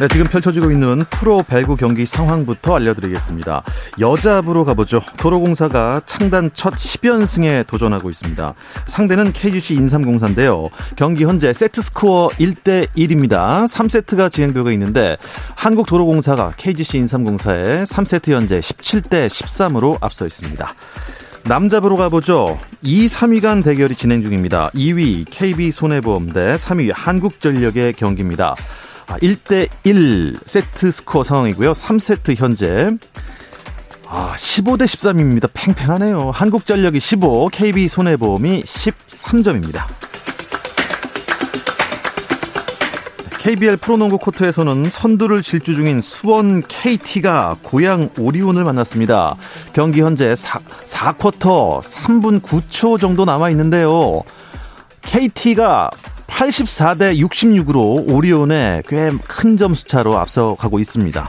네, 지금 펼쳐지고 있는 프로 배구 경기 상황부터 알려드리겠습니다. 여자부로 가보죠. 도로공사가 창단 첫 10연승에 도전하고 있습니다. 상대는 KGC 인삼공사인데요. 경기 현재 세트스코어 1대1입니다. 3세트가 진행되고 있는데 한국도로공사가 KGC 인삼공사에 3세트 현재 17대13으로 앞서 있습니다. 남자부로 가보죠. 2, 3위 간 대결이 진행 중입니다. 2위 KB손해보험 대 3위 한국전력의 경기입니다. 1대1 세트 스코어 상황이고요. 3세트 현재 15대 13입니다. 팽팽하네요. 한국전력이 15, KB손해보험이 13점입니다. KBL 프로농구 코트에서는 선두를 질주 중인 수원 KT가 고양 오리온을 만났습니다. 경기 현재 4쿼터 3분 9초 정도 남아있는데요. KT가 84대 66으로 오리온에 꽤 큰 점수차로 앞서가고 있습니다.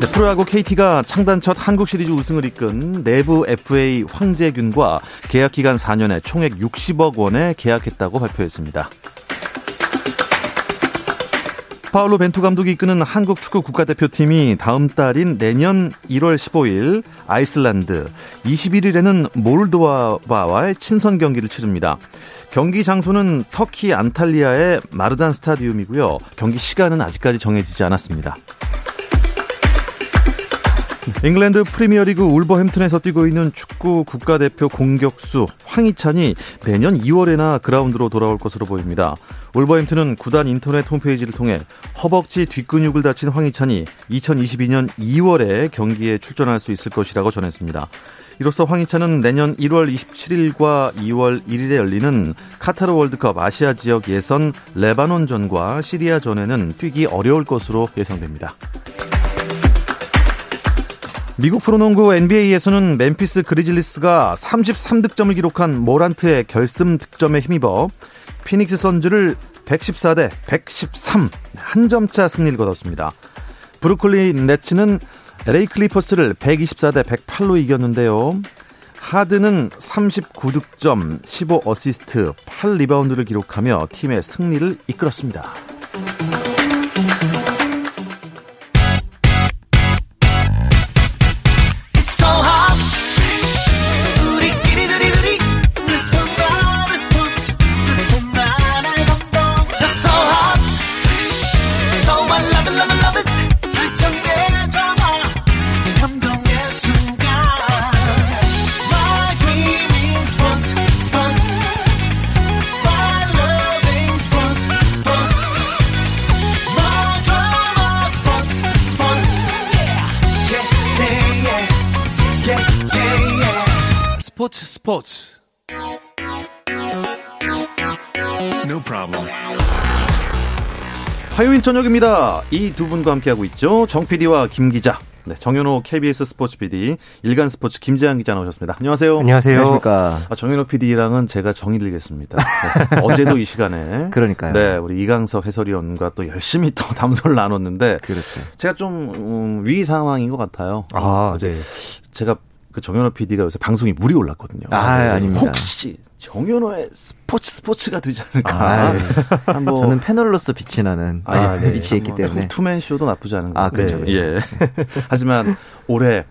네, 프로야구 KT가 창단 첫 한국시리즈 우승을 이끈 내부 FA 황재균과 계약기간 4년에 총액 60억 원에 계약했다고 발표했습니다. 파울로 벤투 감독이 이끄는 한국 축구 국가대표팀이 다음 달인 내년 1월 15일 아이슬란드, 21일에는 몰도바와의 친선 경기를 치릅니다. 경기 장소는 터키 안탈리아의 마르단 스타디움이고요. 경기 시간은 아직까지 정해지지 않았습니다. 잉글랜드 프리미어리그 울버햄튼에서 뛰고 있는 축구 국가대표 공격수 황희찬이 내년 2월에나 그라운드로 돌아올 것으로 보입니다. 울버햄튼은 구단 인터넷 홈페이지를 통해 허벅지 뒷근육을 다친 황희찬이 2022년 2월에 경기에 출전할 수 있을 것이라고 전했습니다. 이로써 황희찬은 내년 1월 27일과 2월 1일에 열리는 카타르 월드컵 아시아 지역 예선 레바논전과 시리아전에는 뛰기 어려울 것으로 예상됩니다. 미국 프로농구 NBA에서는 멤피스 그리즐리스가 33득점을 기록한 모란트의 결승 득점에 힘입어 피닉스 선즈를 114대 113, 한 점차 승리를 거뒀습니다. 브루클린 네츠는 LA 클리퍼스를 124대 108로 이겼는데요. 하든은 39득점, 15어시스트, 8리바운드를 기록하며 팀의 승리를 이끌었습니다. 스포츠. No problem. 화요일 저녁입니다. 이 두 분과 함께하고 있죠. 정 PD와 김 기자. 네, 정현호 KBS 스포츠 PD, 일간 스포츠 김재영 기자 나오셨습니다. 안녕하세요. 안녕하세요. 안녕하십니까. 정현호 PD랑은 제가 정이 들겠습니다. 네, 어제도 이 시간에. 그러니까요. 네, 우리 이강석 해설위원과 또 열심히 또 담소를 나눴는데. 그렇죠. 제가 좀 위 상황인 것 같아요. 어제 네. 제가 정연호 PD가 요새 방송이 물이 올랐거든요. 아닙니다. 혹시 정연호의 스포츠가 되지 않을까. 한번 저는 패널로서 빛이 나는 빛이 있기 때문에 투맨 쇼도 나쁘지 않은 것 같아요. 그렇죠. 하지만 올해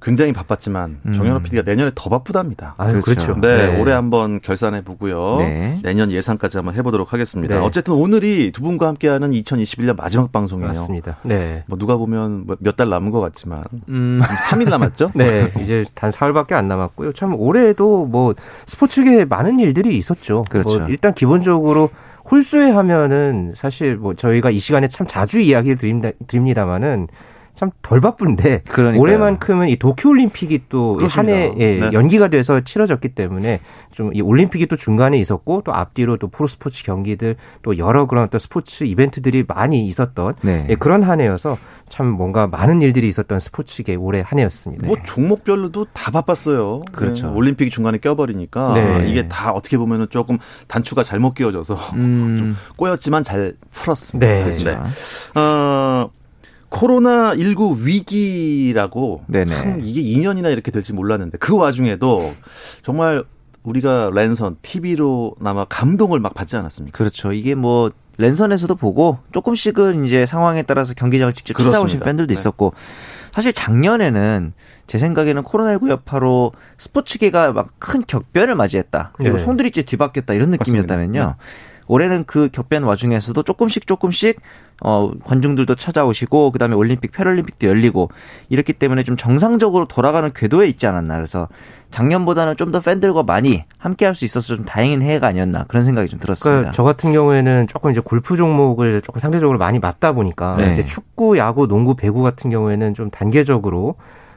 굉장히 바빴지만 정연호 PD가 내년에 더 바쁘답니다. 그렇죠. 네, 올해 한번 결산해 보고요. 내년 예상까지 한번 해보도록 하겠습니다. 어쨌든 오늘이 두 분과 함께하는 2021년 마지막 방송이에요. 맞습니다. 네. 뭐 누가 보면 몇 달 남은 것 같지만 3일 남았죠? 네, 이제 단 4월밖에 안 남았고요. 참 올해도 뭐 스포츠계에 많은 일들이 있었죠. 그렇죠. 뭐 일단 기본적으로 홀수에 하면은 사실 뭐 저희가 이 시간에 참 자주 이야기를 드립니다만은. 참 덜 바쁜데 그러니까요. 올해만큼은 이 도쿄올림픽이 또 한 해 네. 연기가 돼서 치러졌기 때문에 좀 이 올림픽이 또 중간에 있었고 또 앞뒤로 또 프로스포츠 경기들 또 여러 그런 또 스포츠 이벤트들이 많이 있었던 네. 예, 그런 한 해여서 참 뭔가 많은 일들이 있었던 스포츠계 올해 한 해였습니다. 뭐 종목별로도 다 바빴어요. 그렇죠. 네. 올림픽이 중간에 껴버리니까 네. 이게 다 어떻게 보면은 조금 단추가 잘못 끼워져서 좀 꼬였지만 잘 풀었습니다. 네. 그렇죠. 네. 코로나19 위기라고 네네. 참 이게 2년이나 이렇게 될지 몰랐는데 그 와중에도 정말 우리가 랜선 TV로나마 감동을 막 받지 않았습니까? 그렇죠. 이게 뭐 랜선에서도 보고 조금씩은 이제 상황에 따라서 경기장을 직접 찾아오신 그렇습니다. 팬들도 있었고 사실 작년에는 제 생각에는 코로나19 여파로 스포츠계가 막 큰 격변을 맞이했다. 그리고 네. 송두리째 뒤바뀌었다 이런 느낌이었다면요. 맞습니다. 올해는 그 격변 와중에서도 조금씩 관중들도 찾아오시고 그다음에 올림픽, 패럴림픽도 열리고 이렇기 때문에 좀 정상적으로 돌아가는 궤도에 있지 않았나. 그래서 작년보다는 좀 더 팬들과 많이 함께할 수 있어서 좀 다행인 해가 아니었나 그런 생각이 좀 들었습니다. 그러니까 저 같은 경우에는 조금 이제 골프 종목을 조금 상대적으로 많이 맞다 보니까 네. 이제 축구, 야구, 농구, 배구 같은 경우에는 좀 단계적으로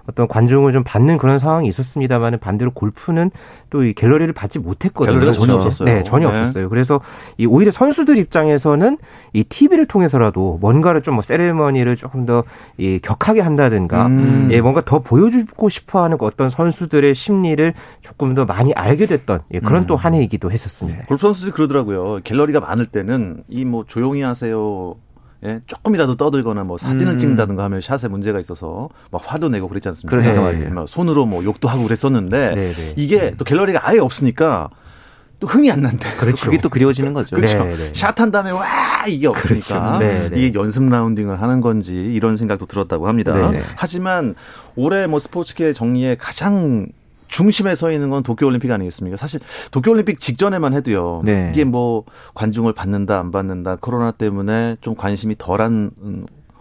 어떤 관중을 좀 받는 그런 상황이 있었습니다만은 반대로 골프는 또 이 갤러리를 받지 못했거든요. 갤러리가 전혀 없었어요. 네, 전혀 네. 없었어요. 그래서 이 오히려 선수들 입장에서는 이 TV를 통해서라도 뭔가를 좀 뭐 세레머니를 조금 더 이 격하게 한다든가, 예, 뭔가 더 보여주고 싶어하는 어떤 선수들의 심리를 조금 더 많이 알게 됐던 예, 그런 또 한 해이기도 했었습니다. 골프 선수들이 그러더라고요. 갤러리가 많을 때는 이 뭐 조용히 하세요. 예, 조금이라도 떠들거나 뭐 사진을 찍는다든가 하면 샷에 문제가 있어서 막 화도 내고 그랬지 않습니까? 그래. 막 손으로 뭐 욕도 하고 그랬었는데 네네. 이게 또 갤러리가 아예 없으니까 또 흥이 안 난대. 그렇죠. 그게 또 그리워지는 거죠. 그렇죠. 샷한 다음에 와 이게 없으니까 그렇죠. 이게 연습 라운딩을 하는 건지 이런 생각도 들었다고 합니다. 네네. 하지만 올해 뭐 스포츠계 정리에 가장 중심에 서 있는 건 도쿄올림픽 아니겠습니까? 사실 도쿄올림픽 직전에만 해도요. 네. 이게 뭐 관중을 받는다 안 받는다 코로나 때문에 좀 관심이 덜한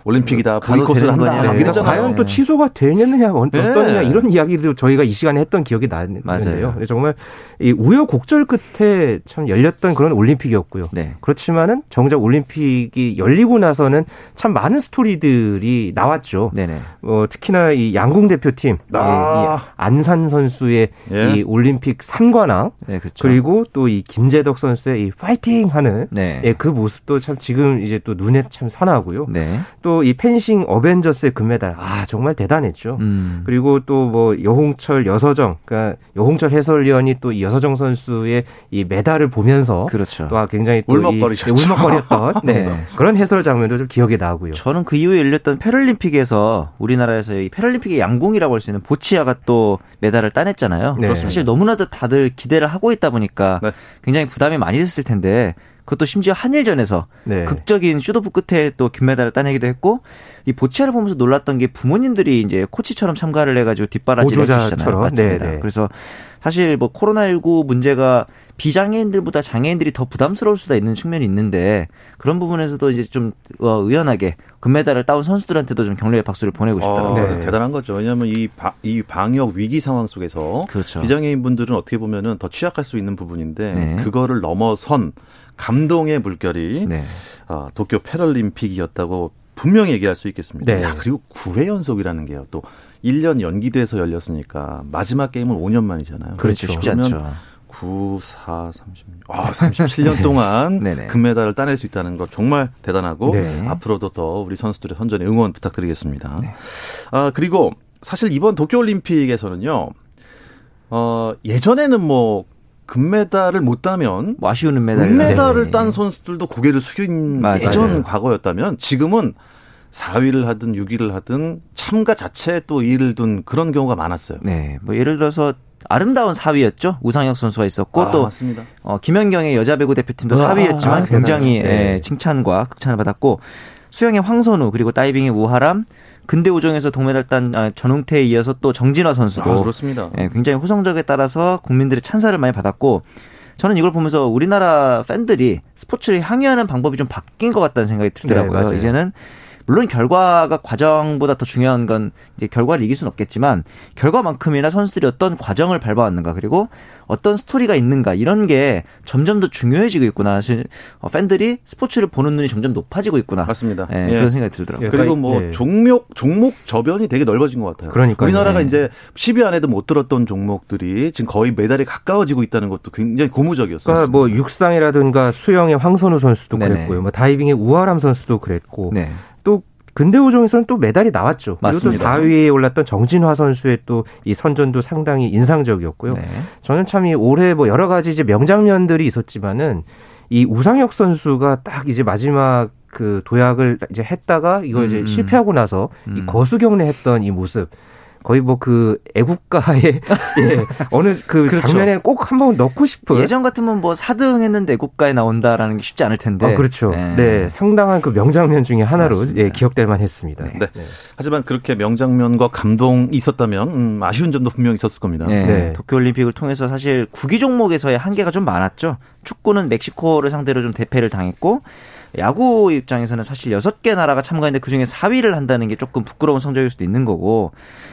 올림픽이다 보이콧을 한다. 막 이랬잖아요. 과연 또 취소가 되느냐 어떠냐 네. 이런 이야기도 저희가 이 시간에 했던 기억이 나는데요. 맞아요. 정말 이 우여곡절 끝에 참 열렸던 그런 올림픽이었고요. 네. 그렇지만은 정작 올림픽이 열리고 나서는 참 많은 스토리들이 나왔죠. 네네. 특히나 이 양궁 대표팀 이 안산 선수의 예. 이 올림픽 3관왕 네, 그렇죠. 그리고 또 이 김재덕 선수의 이 파이팅하는 네. 예, 그 모습도 참 지금 이제 또 눈에 참 선하고요. 네. 또 이 펜싱 어벤져스의 금메달 아 정말 대단했죠. 그리고 또 뭐 여홍철 여서정 그러니까 여홍철 해설위원이 또 이 여서정 선수의 이 메달을 보면서 그렇죠. 또 굉장히 또 울먹거렸던 네. 그런 해설 장면도 좀 기억에 나고요. 저는 그 이후에 열렸던 패럴림픽에서 우리나라에서 이 패럴림픽의 양궁이라고 할 수 있는 보치아가 또 메달을 따냈잖아요. 네. 사실 너무나도 다들 기대를 하고 있다 보니까 네. 굉장히 부담이 많이 됐을 텐데. 그것도 심지어 한일전에서 네. 극적인 슛오프 끝에 또 금메달을 따내기도 했고 이 보치아를 보면서 놀랐던 게 부모님들이 이제 코치처럼 참가를 해가지고 뒷바라지를 해주시잖아요. 맞습니다. 그래서 사실 뭐 코로나19 문제가 비장애인들보다 장애인들이 더 부담스러울 수도 있는 측면이 있는데 그런 부분에서도 이제 좀 의연하게 금메달을 따온 선수들한테도 좀 격려의 박수를 보내고 싶다라고. 네. 대단한 거죠. 왜냐하면 이 방역 위기 상황 속에서 그렇죠. 비장애인 분들은 어떻게 보면은 더 취약할 수 있는 부분인데 네. 그거를 넘어선 감동의 물결이 네. 도쿄 패럴림픽이었다고 분명히 얘기할 수 있겠습니다. 네. 야, 그리고 9회 연속이라는 게요. 또 1년 연기돼서 열렸으니까 마지막 게임은 5년 만이잖아요. 그렇죠. 쉽지 않죠. 9, 4, 36, 37년 동안 네. 금메달을 따낼 수 있다는 거 정말 대단하고 네. 앞으로도 더 우리 선수들의 선전에 응원 부탁드리겠습니다. 네. 그리고 사실 이번 도쿄올림픽에서는요. 예전에는 뭐 금메달을 못 따면 뭐 아쉬운 은메달을 네. 딴 선수들도 고개를 숙인 맞아요. 예전 과거였다면 지금은 4위를 하든 6위를 하든 참가 자체에 또 이의를 둔 그런 경우가 많았어요. 네, 뭐 예를 들어서 아름다운 4위였죠. 우상혁 선수가 있었고 또 맞습니다. 김연경의 여자 배구 대표팀도 4위였지만 굉장히 네. 칭찬과 극찬을 받았고 수영의 황선우 그리고 다이빙의 우하람 근대 오종에서 동메달 딴 전웅태에 이어서 또 정진화 선수도 그렇습니다. 예, 굉장히 호성적에 따라서 국민들의 찬사를 많이 받았고 저는 이걸 보면서 우리나라 팬들이 스포츠를 향유하는 방법이 좀 바뀐 것 같다는 생각이 들더라고요. 네, 이제는 물론 결과가 과정보다 더 중요한 건 이제 결과를 이길 수는 없겠지만 결과만큼이나 선수들이 어떤 과정을 밟아왔는가 그리고 어떤 스토리가 있는가 이런 게 점점 더 중요해지고 있구나. 사실 팬들이 스포츠를 보는 눈이 점점 높아지고 있구나. 맞습니다. 예, 예. 그런 생각이 들더라고요. 예. 그리고 뭐 예. 종목 저변이 되게 넓어진 것 같아요. 그러니까 우리나라가 예. 이제 10위 안에도 못 들었던 종목들이 지금 거의 메달에 가까워지고 있다는 것도 굉장히 고무적이었어요. 그러니까 뭐 육상이라든가 수영의 황선우 선수도 네네. 그랬고요. 뭐 다이빙의 우하람 선수도 그랬고. 네. 또 근대오종에서는 또 메달이 나왔죠. 맞습니다. 또 4위에 올랐던 정진화 선수의 또 이 선전도 상당히 인상적이었고요. 네. 저는 참 이 올해 뭐 여러 가지 이제 명장면들이 있었지만은 이 우상혁 선수가 딱 이제 마지막 그 도약을 이제 했다가 이거 이제 실패하고 나서 이 거수경례했던 이 모습. 거의 뭐 그 애국가의 예, 어느 그 그렇죠. 장면에 꼭 한번 넣고 싶은 예전 같으면 뭐 4등 했는데 애국가에 나온다라는 게 쉽지 않을 텐데. 아, 그렇죠. 네. 네, 상당한 그 명장면 중에 하나로 예, 기억될 만했습니다. 네. 네. 네. 하지만 그렇게 명장면과 감동이 있었다면 아쉬운 점도 분명히 있었을 겁니다. 네. 네. 도쿄올림픽을 통해서 사실 구기 종목에서의 한계가 좀 많았죠. 축구는 멕시코를 상대로 좀 대패를 당했고. 야구 입장에서는 사실 6개 나라가 참가했는데 그중에 4위를 한다는 게 조금 부끄러운 성적일 수도 있는 거고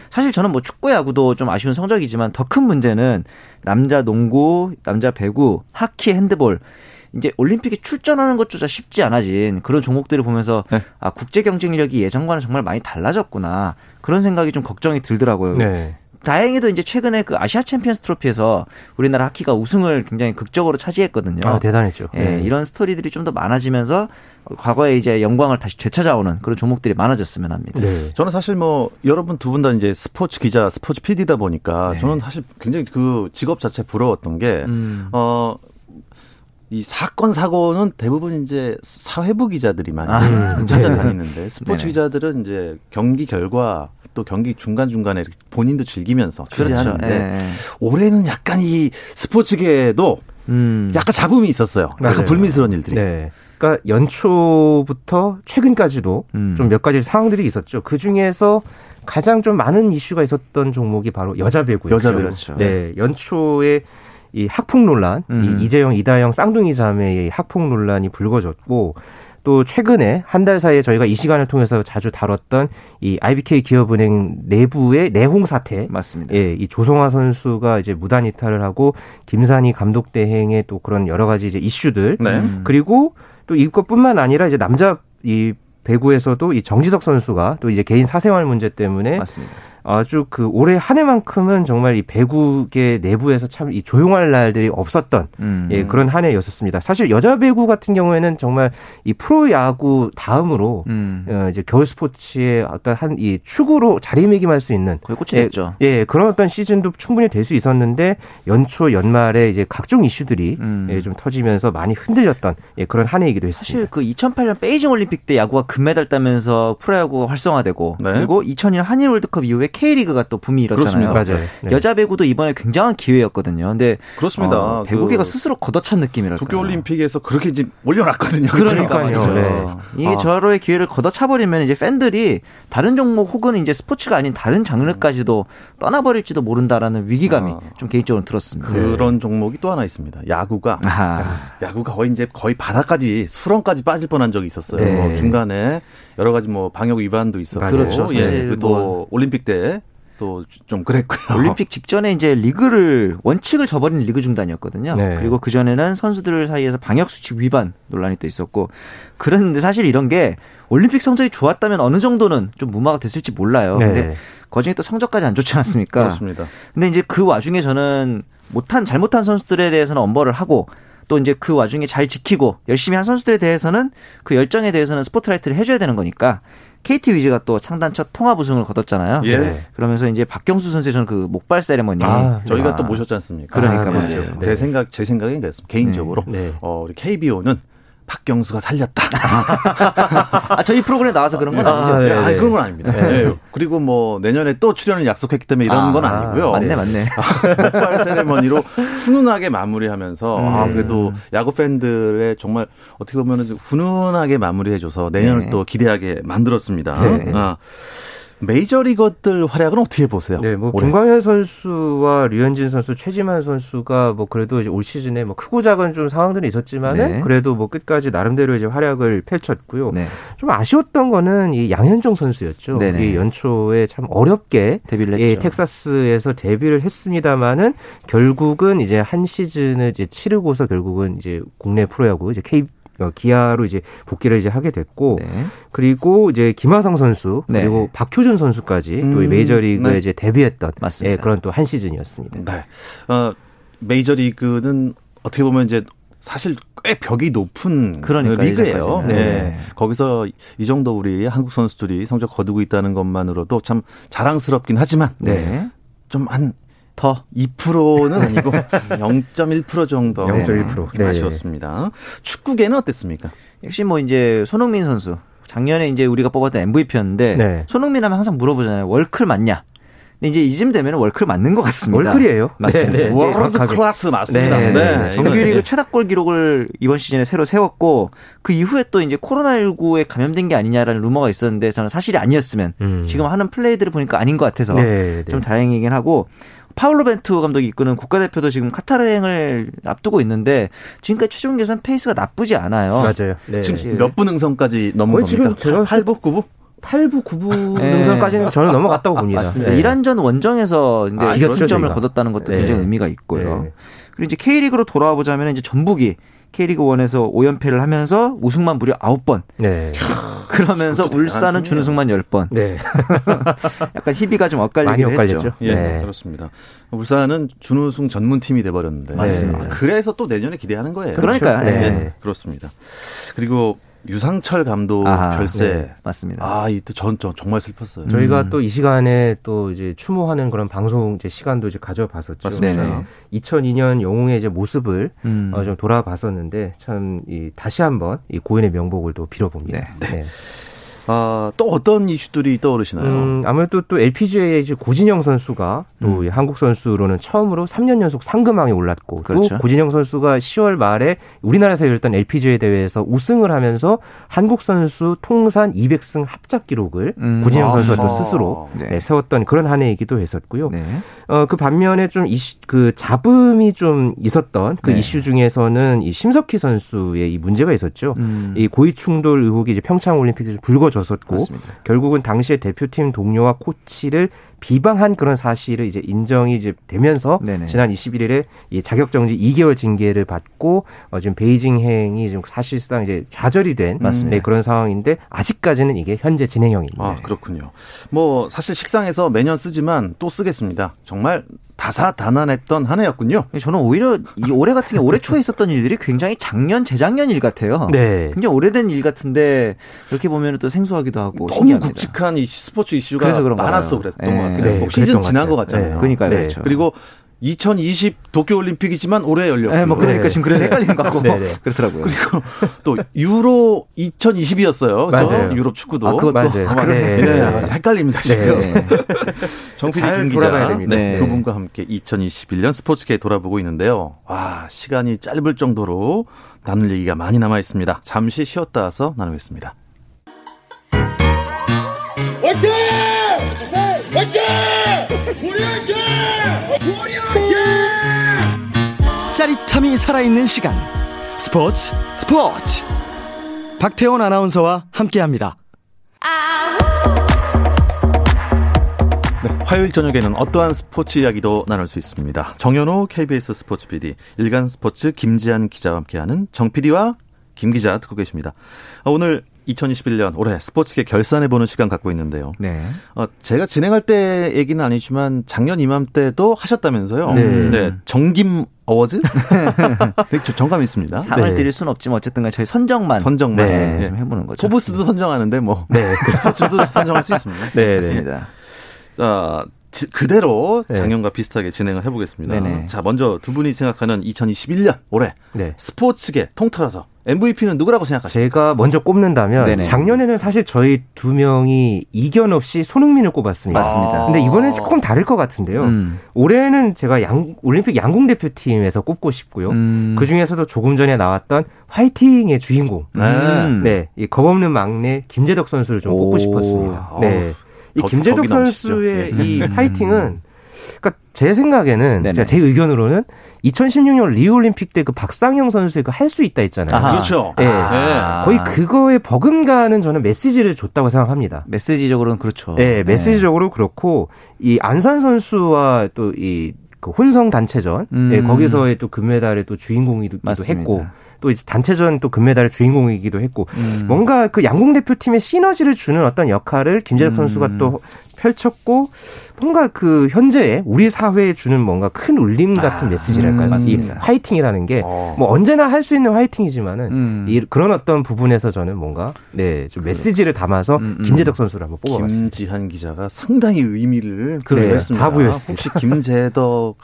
사실 저는 뭐 축구 야구도 좀 아쉬운 성적이지만 더 큰 문제는 남자 농구, 남자 배구, 하키, 핸드볼 이제 올림픽에 출전하는 것조차 쉽지 않아진 그런 종목들을 보면서 네. 아, 국제 경쟁력이 예전과는 정말 많이 달라졌구나 그런 생각이 좀 걱정이 들더라고요. 네. 다행히도 이제 최근에 그 아시아 챔피언스 트로피에서 우리나라 하키가 우승을 굉장히 극적으로 차지했거든요. 아, 대단했죠. 예, 네. 이런 스토리들이 좀 더 많아지면서 과거에 이제 영광을 다시 되찾아오는 그런 종목들이 많아졌으면 합니다. 네. 저는 사실 뭐 여러분 두 분 다 이제 스포츠 기자, 스포츠 PD다 보니까 네. 저는 사실 굉장히 그 직업 자체 부러웠던 게 이 사건 사고는 대부분 이제 사회부 기자들이 많이 찾아다니는데 네. 스포츠 네네. 기자들은 이제 경기 결과 또 경기 중간중간에 본인도 즐기면서 취재하는데 그렇죠. 네. 올해는 약간 이 스포츠계에도 약간 잡음이 있었어요. 약간 맞아요. 불미스러운 일들이. 네. 그러니까 연초부터 최근까지도 좀 몇 가지 상황들이 있었죠. 그중에서 가장 좀 많은 이슈가 있었던 종목이 바로 여자배구였죠. 여자배구. 그렇죠. 네. 연초에 이 학폭 논란, 이 이재영, 이다영 쌍둥이 자매의 학폭 논란이 불거졌고 또 최근에 한 달 사이에 저희가 이 시간을 통해서 자주 다뤘던 이 IBK 기업은행 내부의 내홍 사태, 맞습니다. 예, 이 조성화 선수가 이제 무단 이탈을 하고 김산희 감독 대행의 또 그런 여러 가지 이제 이슈들, 네. 그리고 또 이것뿐만 아니라 이제 남자 이 배구에서도 이 정지석 선수가 또 이제 개인 사생활 문제 때문에 맞습니다. 아주 그 올해 한 해만큼은 정말 이 배구계 내부에서 참 이 조용할 날들이 없었던 예, 그런 한 해였었습니다. 사실 여자 배구 같은 경우에는 정말 이 프로야구 다음으로 이제 겨울 스포츠의 어떤 한 이 축으로 자리매김할 수 있는 거의 꽃이 됐죠. 예, 그런 어떤 시즌도 충분히 될 수 있었는데 연초 연말에 이제 각종 이슈들이 예, 좀 터지면서 많이 흔들렸던 예, 그런 한 해이기도 했습니다. 사실 그 2008년 베이징 올림픽 때 야구가 금메달 따면서 프로야구가 활성화되고 네. 그리고 2002년 한일 월드컵 이후에 K리그가 또 붐이 일었잖아요. 맞아요. 네. 여자 배구도 이번에 굉장한 기회였거든요. 근데 그렇습니다. 배구계가 그 스스로 걷어찬 느낌이랄까요. 도쿄올림픽에서 그렇게 이제 올려놨거든요. 그러니까요. 네. 이게 저로의 기회를 걷어차버리면 이제 팬들이 다른 종목 혹은 이제 스포츠가 아닌 다른 장르까지도 떠나버릴지도 모른다라는 위기감이 좀 개인적으로 들었습니다. 그런 네. 종목이 또 하나 있습니다. 야구가 야구가 거의 바닥까지 수렁까지 빠질 뻔한 적이 있었어요. 네. 뭐 중간에 여러 가지 뭐 방역 위반도 있었고, 그렇죠. 예, 또 뭐 올림픽 때. 또 좀 그랬고요. 올림픽 직전에 이제 원칙을 저버린 리그 중단이었거든요. 네. 그리고 그 전에는 선수들 사이에서 방역 수칙 위반 논란이 또 있었고, 그런데 사실 이런 게 올림픽 성적이 좋았다면 어느 정도는 좀 무마가 됐을지 몰라요. 네. 근데 거중에 또 성적까지 안 좋지 않았습니까? 그렇습니다. 근데 이제 그 와중에 저는 잘못한 선수들에 대해서는 엄벌을 하고. 또 이제 그 와중에 잘 지키고 열심히 한 선수들에 대해서는 그 열정에 대해서는 스포트라이트를 해줘야 되는 거니까 KT 위즈가 또 창단 첫 통합 우승을 거뒀잖아요. 예. 그러면서 이제 박경수 선수의 저는 그 목발 세레머니 저희가 또 모셨지 않습니까? 그러니까 맞죠. 네. 제 생각엔 그랬습니다. 개인적으로 네. 우리 KBO는 박경수가 살렸다. 저희 프로그램에 나와서 그런 건 아니죠. 네. 그런 건 아닙니다. 네. 네. 그리고 뭐 내년에 또 출연을 약속했기 때문에 이런 건 아니고요. 맞네. 폭발 세레머니로 훈훈하게 마무리하면서 그래도 야구 팬들의 정말 어떻게 보면 훈훈하게 마무리해줘서 내년을 또 기대하게 만들었습니다. 네. 메이저리거들 활약은 어떻게 보세요? 네, 뭐 김광현 선수와 류현진 선수, 최지만 선수가 뭐 그래도 이제 올 시즌에 뭐 크고 작은 좀 상황들이 있었지만 네. 그래도 뭐 끝까지 나름대로 이제 활약을 펼쳤고요. 네. 좀 아쉬웠던 거는 이 양현종 선수였죠. 이 연초에 참 어렵게 데뷔를 했죠. 예, 텍사스에서 데뷔를 했습니다만은 결국은 이제 한 시즌을 이제 치르고서 결국은 이제 국내 프로야구 이제 KBL 기아로 이제 복귀를 이제 하게 됐고 네. 그리고 이제 김하성 선수 그리고 네. 박효준 선수까지 또 메이저리그에 네. 이제 데뷔했던 예, 그런 또 한 시즌이었습니다. 네. 메이저리그는 어떻게 보면 이제 사실 꽤 벽이 높은 그러니까, 리그예요. 네. 네. 거기서 이 정도 우리 한국 선수들이 성적 거두고 있다는 것만으로도 참 자랑스럽긴 하지만 네. 좀 한 더 2%는 아니고 0.1% 정도 0.1% 아쉬웠습니다. 네. 축구계는 어땠습니까? 역시 뭐 이제 손흥민 선수 작년에 이제 우리가 뽑았던 MVP였는데 네. 손흥민 하면 항상 물어보잖아요. 월클 맞냐? 근데 이제 이쯤 되면 월클 맞는 것 같습니다. 월클이에요. 맞습니다. 네, 네. 월드 클래스 맞습니다. 네. 네. 정규리그 최다골 기록을 이번 시즌에 새로 세웠고 그 이후에 또 이제 코로나19에 감염된 게 아니냐라는 루머가 있었는데 저는 사실이 아니었으면 지금 하는 플레이들을 보니까 아닌 것 같아서 네, 네. 좀 다행이긴 하고 파울로 벤투 감독이 이끄는 국가대표도 지금 카타르행을 앞두고 있는데 지금까지 최종 예선 페이스가 나쁘지 않아요. 맞아요. 네. 지금 몇 부 능선까지 넘은 겁니까? 지금 제가 8부, 9부? 8부, 9부 네. 능선까지는 저는 넘어갔다고 봅니다. 맞습니다. 네. 이란전 원정에서 이제 승점을 거뒀다는 것도 굉장히 네. 의미가 있고요. 네. 그리고 이제 K리그로 돌아와 보자면 이제 전북이 K리그1에서 5연패를 하면서 우승만 무려 9번. 네. 그러면서 울산은 준우승만 10번. 네. 약간 희비가 좀 엇갈리긴 했죠. 예, 네. 그렇습니다. 울산은 준우승 전문팀이 돼버렸는데. 맞습니다. 네. 그래서 또 내년에 기대하는 거예요. 그러니까요. 네. 네. 그렇습니다. 그리고 유상철 감독 별세. 네, 맞습니다. 아, 이때 전 정말 슬펐어요. 저희가 또 이 시간에 또 이제 추모하는 그런 방송 이제 시간도 이제 가져봤었죠. 맞습니다. 네. 2002년 영웅의 이제 모습을 좀 돌아봤었는데 참 이 다시 한번 이 고인의 명복을 또 빌어봅니다. 네. 네. 네. 아, 또 어떤 이슈들이 떠오르시나요? 아무래도 또 LPGA 이제 고진영 선수가 또 한국 선수로는 처음으로 3년 연속 상금왕에 올랐고 그렇죠. 또 고진영 선수가 10월 말에 우리나라에서 열렸던 LPGA 대회에서 우승을 하면서 한국 선수 통산 200승 합작 기록을 고진영 선수가 또 스스로 네. 세웠던 그런 한 해이기도 했었고요. 네. 그 반면에 좀 그 잡음이 좀 있었던 그 네. 이슈 중에서는 이 심석희 선수의 이 문제가 있었죠. 이 고위 충돌 의혹이 이제 평창 올림픽에서 불거졌. 맞습니다. 결국은 당시에 대표팀 동료와 코치를 비방한 그런 사실을 이제 인정이 이제 되면서 네네. 지난 21일에 이 자격정지 2개월 징계를 받고 지금 베이징행이 지금 사실상 이제 좌절이 된 네, 그런 상황인데 아직까지는 이게 현재 진행형입니다. 아, 그렇군요. 뭐 사실 식상해서 매년 쓰지만 또 쓰겠습니다. 정말 다사다난했던 한 해였군요. 저는 오히려 이 올해 같은 게 올해 초에 있었던 일들이 굉장히 작년, 재작년 일 같아요. 네. 굉장히 오래된 일 같은데 이렇게 보면 또 생소하기도 하고 너무 신기합니다. 굵직한 이 스포츠 이슈가 많았어 그랬던 네. 것 같아요. 네. 뭐 시즌 지난 것 같잖아요. 네. 그러니까요. 네. 그렇죠. 그리고 2020 도쿄올림픽이지만 올해 열렸고. 네, 뭐 그러니까 네. 지금 그래서 헷갈리는 것 같고 네. 그렇더라고요. 그리고 또 유로 2020이었어요. 맞아요. 유럽 축구도. 아, 그것도. 맞아요. 아, 네. 네. 헷갈립니다 지금. 네. 정수리 김 기자 네. 두 분과 함께 2021년 스포츠계 돌아보고 있는데요. 와, 시간이 짧을 정도로 나눌 얘기가 많이 남아 있습니다. 잠시 쉬었다 와서 나누겠습니다. 화이팅! 화이팅! 우리 화이팅! 우리 화이팅! 짜릿함이 살아있는 시간 스포츠 박태원 아나운서와 함께합니다. 네, 화요일 저녁에는 어떠한 스포츠 이야기도 나눌 수 있습니다. 정현호 KBS 스포츠 PD, 일간 스포츠 김지한 기자와 함께하는 정 PD와 김 기자 듣고 계십니다. 오늘 2021년 올해 스포츠계 결산해보는 시간 갖고 있는데요. 네. 제가 진행할 때 얘기는 아니지만 작년 이맘때도 하셨다면서요. 네. 네. 정김 어워즈? 되게 정감이 있습니다. 상을 네. 드릴 순 없지만 어쨌든 저희 선정만 네. 네. 좀 해보는 거죠. 포브스도 선정하는데 뭐 네. 스포츠도 선정할 수 있습니다. 네, 맞습니다. 자, 그대로 작년과 네. 비슷하게 진행을 해보겠습니다. 네네. 자, 먼저 두 분이 생각하는 2021년 올해 네. 스포츠계 통틀어서 MVP는 누구라고 생각하세요? 제가 먼저 꼽는다면 네네. 작년에는 사실 저희 두 명이 이견 없이 손흥민을 꼽았습니다. 맞습니다. 근데 이번엔 조금 다를 것 같은데요. 올해는 제가 올림픽 양궁 대표팀에서 꼽고 싶고요. 그 중에서도 조금 전에 나왔던 화이팅의 주인공, 네, 이 겁없는 막내 김재덕 선수를 좀 꼽고 싶었습니다. 네. 이 김재덕 선수의 이 파이팅은 그러니까 제 생각에는 제가 제 의견으로는 2016년 리우올림픽 때 그 박상영 선수의 그 할 수 있다 있잖아요. 아하. 그렇죠. 네. 아. 거의 그거에 버금가는 저는 메시지를 줬다고 생각합니다. 메시지적으로는 그렇죠. 네, 메시지적으로 그렇고 이 안산 선수와 또 이 그 혼성 단체전 네, 거기서의 또 금메달의 또 주인공이기도 맞습니다. 했고. 또 이제 단체전 또 금메달의 주인공이기도 했고 뭔가 그 양궁 대표팀의 시너지를 주는 어떤 역할을 김재덕 선수가 또 펼쳤고 뭔가 그 현재의 우리 사회에 주는 뭔가 큰 울림 같은 메시지랄까요? 맞습니다. 이 화이팅이라는 게 뭐 언제나 할 수 있는 화이팅이지만은 이 그런 어떤 부분에서 저는 뭔가 네, 좀 메시지를 담아서 김재덕 선수를 한번 뽑아봤습니다. 김지한 기자가 상당히 의미를 부여했습니다. 다 부여했습니다. 혹시 김재덕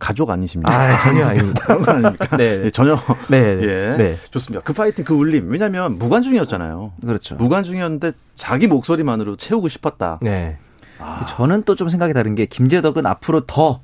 가족 아니십니까? 아, 전혀 아닙니다. 그런 건 아닙니까? 네, 전혀. 네, 예, 네, 좋습니다. 그 파이팅, 그 울림. 왜냐하면 무관중이었잖아요. 그렇죠. 무관중이었는데 자기 목소리만으로 채우고 싶었다. 네. 아. 저는 또 좀 생각이 다른 게 김재덕은 앞으로 더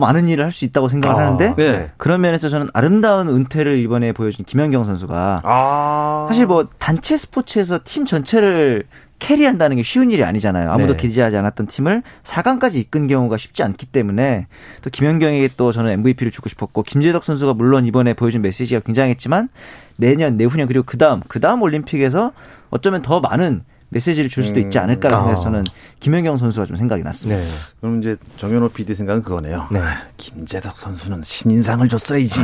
많은 일을 할 수 있다고 생각을 하는데 네. 그런 면에서 저는 아름다운 은퇴를 이번에 보여준 김연경 선수가 사실 뭐 단체 스포츠에서 팀 전체를 캐리한다는 게 쉬운 일이 아니잖아요. 아무도 네. 기대하지 않았던 팀을 4강까지 이끈 경우가 쉽지 않기 때문에 또 김연경에게 또 저는 MVP를 주고 싶었고 김재덕 선수가 물론 이번에 보여준 메시지가 굉장했지만 내년, 내후년 그리고 그 다음 올림픽에서 어쩌면 더 많은 메시지를 줄 수도 있지 않을까라고 생각해서 저는 김연경 선수가 좀 생각이 났습니다. 네. 그럼 이제 정현호 PD 생각은 그거네요. 네. 김재덕 선수는 신인상을 줬어야지.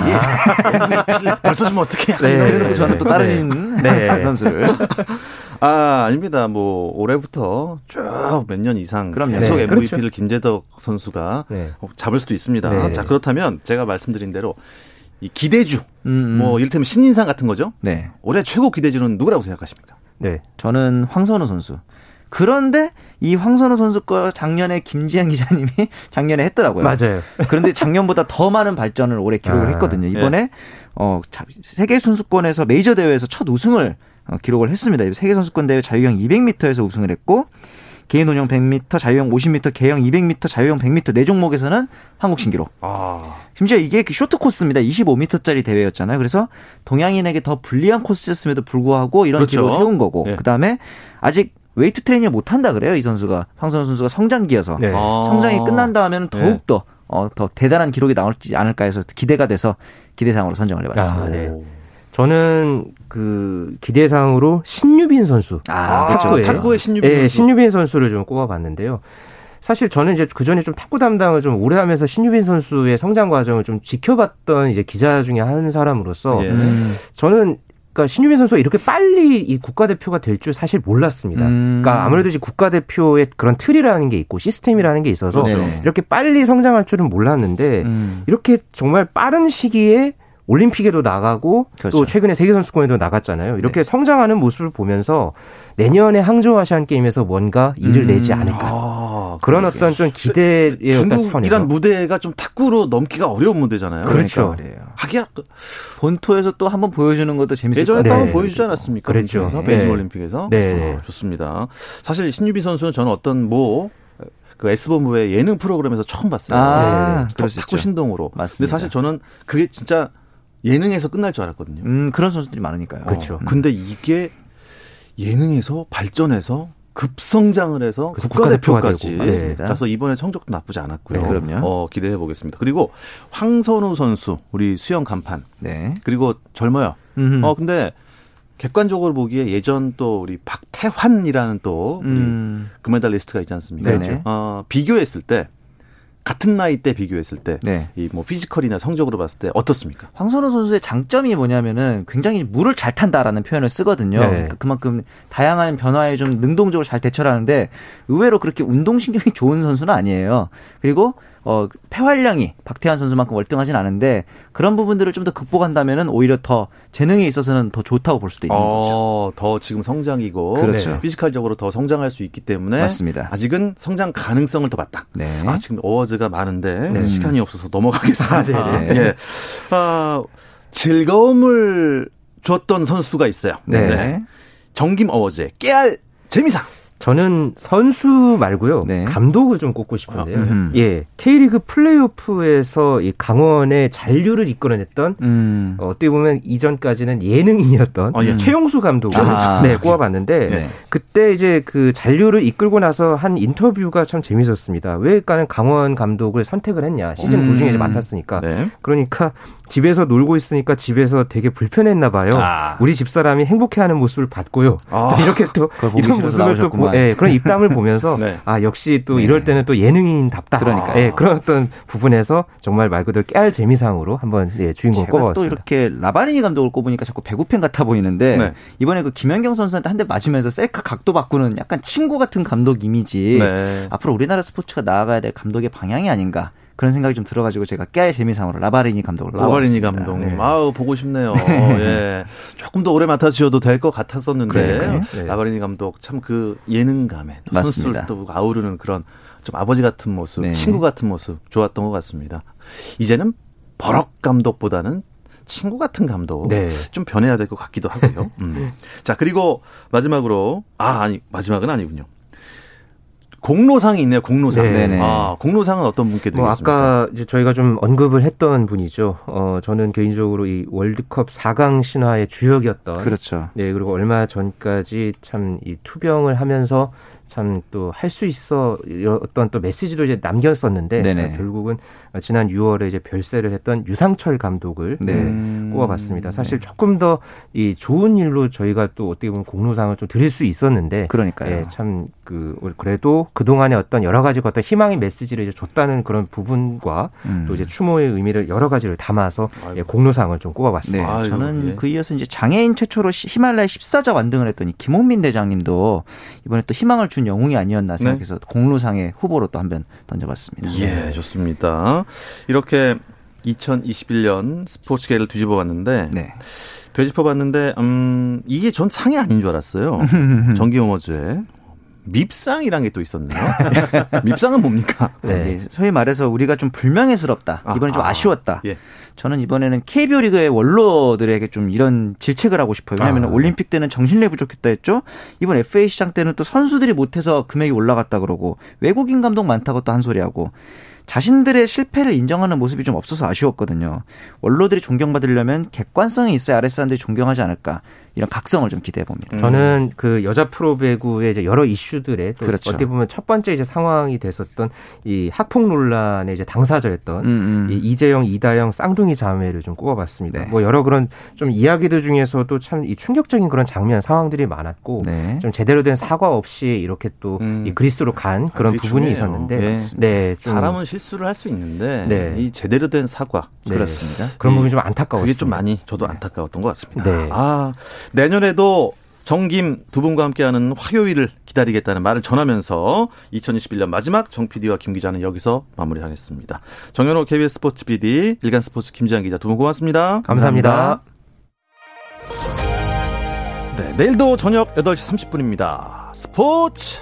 MVP를 벌써 주면 어떻게 해야 되나. 그래도 저는 또 다른 선수를. 아닙니다. 뭐 올해부터 쭉 몇 년 이상 계속 네. MVP를 그렇죠. 김재덕 선수가 잡을 수도 있습니다. 네. 자 그렇다면 제가 말씀드린 대로 이 기대주, 뭐 이를테면 신인상 같은 거죠. 네. 올해 최고 기대주는 누구라고 생각하십니까? 네, 저는 황선우 선수. 그런데 이 황선우 선수 거 작년에 김지한 기자님이 작년에 했더라고요. 맞아요. 그런데 작년보다 더 많은 발전을 올해 기록을 했거든요. 이번에 세계 선수권에서 메이저 대회에서 첫 우승을 기록을 했습니다. 세계 선수권 대회 자유형 200m에서 우승을 했고 개인 혼영 100m, 자유형 50m, 개영 200m, 자유형 100m 네 종목에서는 한국 신기록. 심지어 이게 쇼트 코스입니다. 25m짜리 대회였잖아요. 그래서 동양인에게 더 불리한 코스였음에도 불구하고 이런 그렇죠. 기록을 세운 거고. 네. 그다음에 아직 웨이트 트레이닝을 못한다 그래요. 이 선수가. 황선우 선수가 성장기여서. 네. 성장이 끝난다 하면 더욱더 더 대단한 기록이 나올지 않을까 해서 기대가 돼서 기대상으로 선정을 해봤습니다. 네. 저는 그 기대상으로 신유빈 선수. 탁구예요. 탁구의 신유빈 선수. 네, 신유빈 선수를 좀 꼽아봤는데요. 사실 저는 이제 그 전에 좀 탁구 담당을 좀 오래 하면서 신유빈 선수의 성장 과정을 좀 지켜봤던 이제 기자 중에 한 사람으로서 저는 그러니까 신유빈 선수가 이렇게 빨리 이 국가대표가 될 줄 사실 몰랐습니다. 그러니까 아무래도 이제 국가대표의 그런 틀이라는 게 있고 시스템이라는 게 있어서 네네. 이렇게 빨리 성장할 줄은 몰랐는데 이렇게 정말 빠른 시기에 올림픽에도 나가고 그렇죠. 또 최근에 세계선수권에도 나갔잖아요. 이렇게 성장하는 모습을 보면서 내년에 항저우 아시안게임에서 뭔가 일을 내지 않을까. 그런 그러게. 어떤 좀 기대의 중국이란 무대가 좀 탁구로 넘기가 어려운 무대잖아요. 그렇죠. 그러니까 하기야 본토에서 또 한번 보여주는 것도 재밌을 것 같아요. 예전에 또 한번 보여주지 않았습니까? 그렇죠. 베이징 올림픽에서. 네. 좋습니다. 사실 신유빈 선수는 저는 어떤 그 S본부의 예능 프로그램에서 처음 봤어요. 탁구 신동으로. 맞습니다. 근데 사실 저는 그게 진짜 예능에서 끝날 줄 알았거든요. 그런 선수들이 많으니까요. 그렇죠. 근데 이게 예능에서 발전해서 급성장을 해서 국가대표까지 가서 이번에 성적도 나쁘지 않았고요. 네, 그럼요. 기대해 보겠습니다. 그리고 황선우 선수 우리 수영 간판. 네. 그리고 젊어요. 근데 객관적으로 보기에 예전 또 우리 박태환이라는 또 우리 금메달리스트가 있지 않습니까? 네. 비교했을 때. 같은 나이 때 비교했을 때 이 뭐 피지컬이나 성적으로 봤을 때 어떻습니까? 황선우 선수의 장점이 뭐냐면은 굉장히 물을 잘 탄다라는 표현을 쓰거든요. 네. 그러니까 그만큼 다양한 변화에 좀 능동적으로 잘 대처를 하는데 의외로 그렇게 운동신경이 좋은 선수는 아니에요. 그리고 폐활량이 박태환 선수만큼 월등하진 않은데 그런 부분들을 좀 더 극복한다면은 오히려 더 재능에 있어서는 더 좋다고 볼 수도 있는 거죠. 더 지금 성장이고 그렇죠. 피지컬적으로 더 성장할 수 있기 때문에 맞습니다. 아직은 성장 가능성을 더 봤다. 네. 지금 어워즈가 많은데 시간이 없어서 넘어가겠습니다. 즐거움을 줬던 선수가 있어요. 네. 정김 어워즈의 깨알 재미상. 저는 선수 말고요. 네. 감독을 좀 꼽고 싶은데요. 예, K리그 플레이오프에서 이 강원의 잔류를 이끌어냈던 어떻게 보면 이전까지는 예능인이었던 최용수 감독을 네, 꼽아봤는데 네. 그때 이제 그 잔류를 이끌고 나서 한 인터뷰가 참 재밌었습니다. 왜 그러니까는 강원 감독을 선택을 했냐. 시즌 도중에 이제 맡았으니까. 네. 그러니까 집에서 놀고 있으니까 집에서 되게 불편했나 봐요. 우리 집사람이 행복해하는 모습을 봤고요. 또 이렇게 또 이런 모습을 또 네, 그런 입담을 보면서 네. 아 역시 또 이럴 때는 또 예능인답다. 그러니까 네, 그런 어떤 부분에서 정말 말 그대로 깨알 재미상으로 한번 네, 주인공 꼽아봤습니다. 또 이렇게 라바리니 감독을 꼽으니까 자꾸 배구팬 같아 보이는데 네. 이번에 그 김연경 선수한테 한 대 맞으면서 셀카 각도 바꾸는 약간 친구 같은 감독 이미지. 네. 앞으로 우리나라 스포츠가 나아가야 될 감독의 방향이 아닌가. 그런 생각이 좀 들어가지고 제가 깨알 재미상으로 라바리니 감독을 라바리니 뽑아봤습니다. 감독. 네. 아우 보고 싶네요. 네. 예. 조금 더 오래 맡아주셔도 될 것 같았었는데 네. 라바리니 감독 참 그 예능감에 또 선수를 또 아우르는 그런 좀 아버지 같은 모습, 네. 친구 같은 모습 좋았던 것 같습니다. 이제는 버럭 감독보다는 친구 같은 감독 네. 좀 변해야 될 것 같기도 하고요. 자 그리고 마지막으로 아니 마지막은 아니군요. 공로상이 있네요. 공로상. 네네. 아, 공로상은 어떤 분께 드리겠습니까? 아까 이제 저희가 좀 언급을 했던 분이죠. 저는 개인적으로 이 월드컵 4강 신화의 주역이었던. 그렇죠. 네, 그리고 얼마 전까지 참 이 투병을 하면서 참 또 할 수 있어 어떤 또 메시지도 이제 남겼었는데 그러니까 결국은 지난 6월에 이제 별세를 했던 유상철 감독을 네. 꼽아봤습니다. 사실 네. 조금 더 이 좋은 일로 저희가 또 어떻게 보면 공로상을 좀 드릴 수 있었는데 그러니까요. 예, 참 그래도 그 동안의 어떤 여러 가지 어떤 희망의 메시지를 이제 줬다는 그런 부분과 또 이제 추모의 의미를 여러 가지를 담아서 예, 공로상을 좀 꼽아봤습니다. 네. 아이고, 저는 예. 그 이어서 이제 장애인 최초로 히말라야 14자 완등을 했던 이 김홍민 대장님도 이번에 또 희망을 준 영웅이 아니었나 생각해서 네. 공로상의 후보로 또 한 번 던져봤습니다. 예, 좋습니다. 이렇게 2021년 스포츠계를 뒤집어봤는데 네. 되짚어봤는데 이게 전 상이 아닌 줄 알았어요. 정기용어제. 밉상이란 게 또 있었네요. 밉상은 뭡니까? 네. 소위 말해서 우리가 좀 불명예스럽다. 이번에 좀 아쉬웠다. 예. 저는 이번에는 KBO 리그의 원로들에게 좀 이런 질책을 하고 싶어요. 왜냐하면 올림픽 때는 정신력이 부족했다 했죠. 이번 FA 시장 때는 또 선수들이 못해서 금액이 올라갔다 그러고 외국인 감독 많다고 또 한 소리하고 자신들의 실패를 인정하는 모습이 좀 없어서 아쉬웠거든요. 원로들이 존경받으려면 객관성이 있어야 아래 사람들이 존경하지 않을까. 이런 각성을 좀 기대해 봅니다. 저는 그 여자 프로배구의 이제 여러 이슈들에 또 그렇죠. 어떻게 보면 첫 번째 이제 상황이 됐었던 이 학폭 논란의 이제 당사자였던 이 이재영, 이다영 쌍둥이 자매를 좀 꼽아봤습니다. 네. 뭐 여러 그런 좀 이야기들 중에서도 참 이 충격적인 그런 장면 상황들이 많았고 네. 좀 제대로 된 사과 없이 이렇게 또 이 그리스로 간 그런 부분이 중요해요. 있었는데 네. 네, 사람은 실수를 할 수 있는데 네. 이 제대로 된 사과 네. 그렇습니다. 그런 부분이 좀 안타까웠습니다. 그게 좀 많이 저도 안타까웠던 것 같습니다. 네. 아. 내년에도 정김 두 분과 함께하는 화요일을 기다리겠다는 말을 전하면서 2021년 마지막 정 PD와 김 기자는 여기서 마무리하겠습니다. 정현호 KBS 스포츠 PD, 일간 스포츠 김재영 기자 두 분 고맙습니다. 감사합니다. 감사합니다. 네, 내일도 저녁 8시 30분입니다. 스포츠!